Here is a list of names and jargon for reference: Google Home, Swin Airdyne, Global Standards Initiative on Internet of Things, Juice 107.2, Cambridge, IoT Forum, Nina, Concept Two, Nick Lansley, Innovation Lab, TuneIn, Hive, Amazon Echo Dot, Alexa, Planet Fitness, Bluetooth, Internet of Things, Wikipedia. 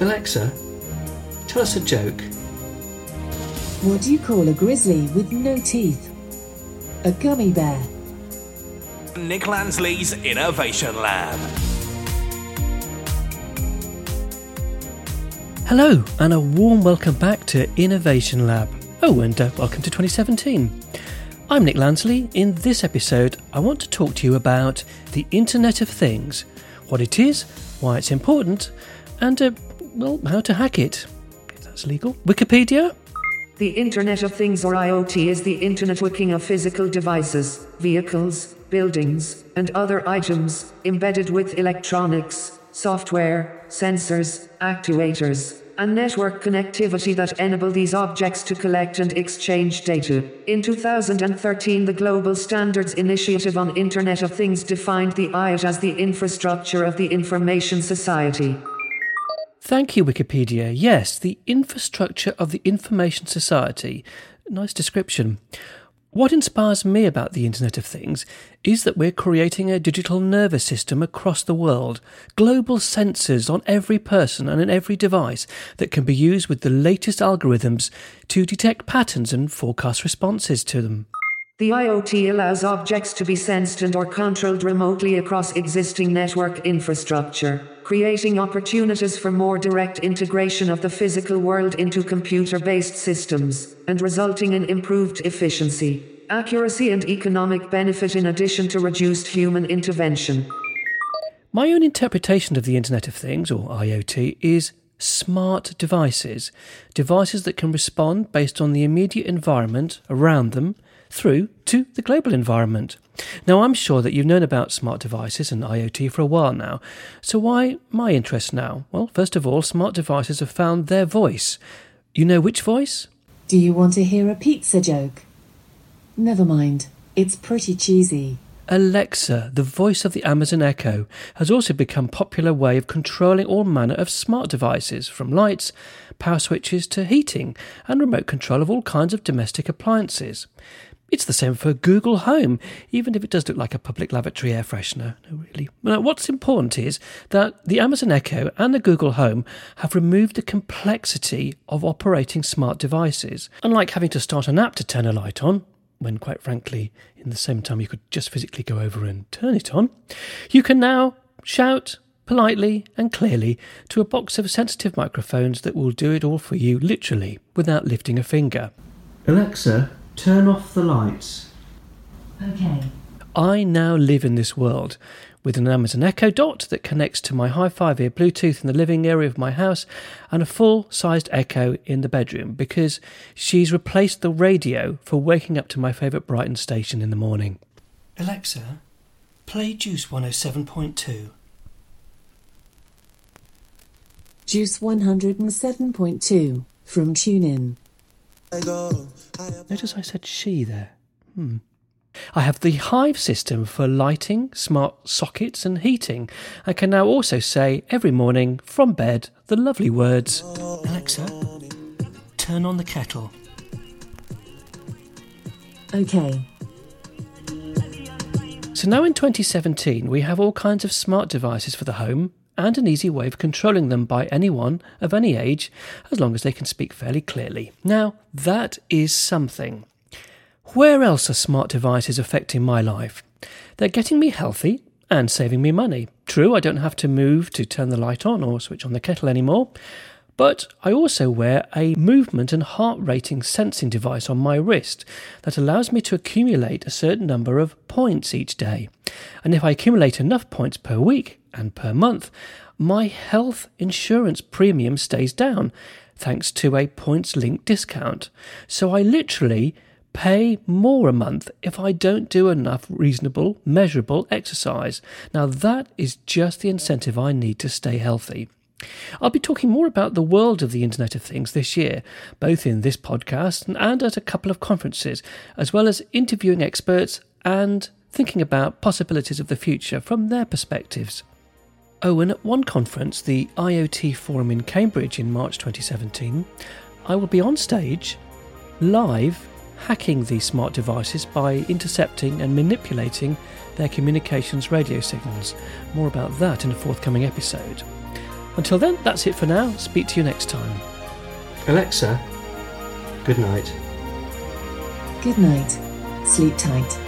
Alexa, tell us a joke. What do you call a grizzly with no teeth? A gummy bear. Nick Lansley's Innovation Lab. Hello, and a warm welcome back to Innovation Lab. Oh, and welcome to 2017. I'm Nick Lansley. In this episode, I want to talk to you about the Internet of Things, what it is, why it's important, and, how to hack it, if that's legal. Wikipedia? The Internet of Things, or IoT, is the internet working of physical devices, vehicles, buildings, and other items embedded with electronics, software, sensors, actuators, and network connectivity that enable these objects to collect and exchange data. In 2013, the Global Standards Initiative on Internet of Things defined the IoT as the infrastructure of the information society. Thank you, Wikipedia. Yes, the infrastructure of the information society. Nice description. What inspires me about the Internet of Things is that we're creating a digital nervous system across the world, global sensors on every person and in every device that can be used with the latest algorithms to detect patterns and forecast responses to them. The IoT allows objects to be sensed and or controlled remotely across existing network infrastructure, creating opportunities for more direct integration of the physical world into computer-based systems, and resulting in improved efficiency, accuracy and economic benefit in addition to reduced human intervention. My own interpretation of the Internet of Things, or IoT, is smart devices that can respond based on the immediate environment around them through to the global environment. Now, I'm sure that you've known about smart devices and IoT for a while now, so why my interest now? Well, first of all, smart devices have found their voice. You know which voice? Do you want to hear a pizza joke? Never mind, it's pretty cheesy. Alexa, the voice of the Amazon Echo, has also become a popular way of controlling all manner of smart devices, from lights, power switches to heating, and remote control of all kinds of domestic appliances. It's the same for Google Home, even if it does look like a public lavatory air freshener. No, really. Now, what's important is that the Amazon Echo and the Google Home have removed the complexity of operating smart devices. Unlike having to start an app to turn a light on, when quite frankly, in the same time you could just physically go over and turn it on, you can now shout politely and clearly to a box of sensitive microphones that will do it all for you, literally, without lifting a finger. Alexa, turn off the lights. Okay. I now live in this world with an Amazon Echo Dot that connects to my hi-fi via Bluetooth in the living area of my house and a full-sized Echo in the bedroom because she's replaced the radio for waking up to my favourite Brighton station in the morning. Alexa, play Juice 107.2. Juice 107.2 from TuneIn. Notice I said she there. I have the Hive system for lighting, smart sockets and heating. I can now also say every morning from bed the lovely words, Alexa, turn on the kettle. Okay. So now in 2017 we have all kinds of smart devices for the home, and an easy way of controlling them by anyone of any age, as long as they can speak fairly clearly. Now, that is something. Where else are smart devices affecting my life? They're getting me healthy and saving me money. True, I don't have to move to turn the light on or switch on the kettle anymore, but I also wear a movement and heart rating sensing device on my wrist that allows me to accumulate a certain number of points each day. And if I accumulate enough points per week and per month, my health insurance premium stays down thanks to a points-linked discount. So I literally pay more a month if I don't do enough reasonable, measurable exercise. Now that is just the incentive I need to stay healthy. I'll be talking more about the world of the Internet of Things this year, both in this podcast and at a couple of conferences, as well as interviewing experts and thinking about possibilities of the future from their perspectives. Oh, and at one conference, the IoT Forum in Cambridge in March 2017, I will be on stage, live, hacking these smart devices by intercepting and manipulating their communications radio signals. More about that in a forthcoming episode. Until then, that's it for now. Speak to you next time. Alexa, good night. Good night. Sleep tight.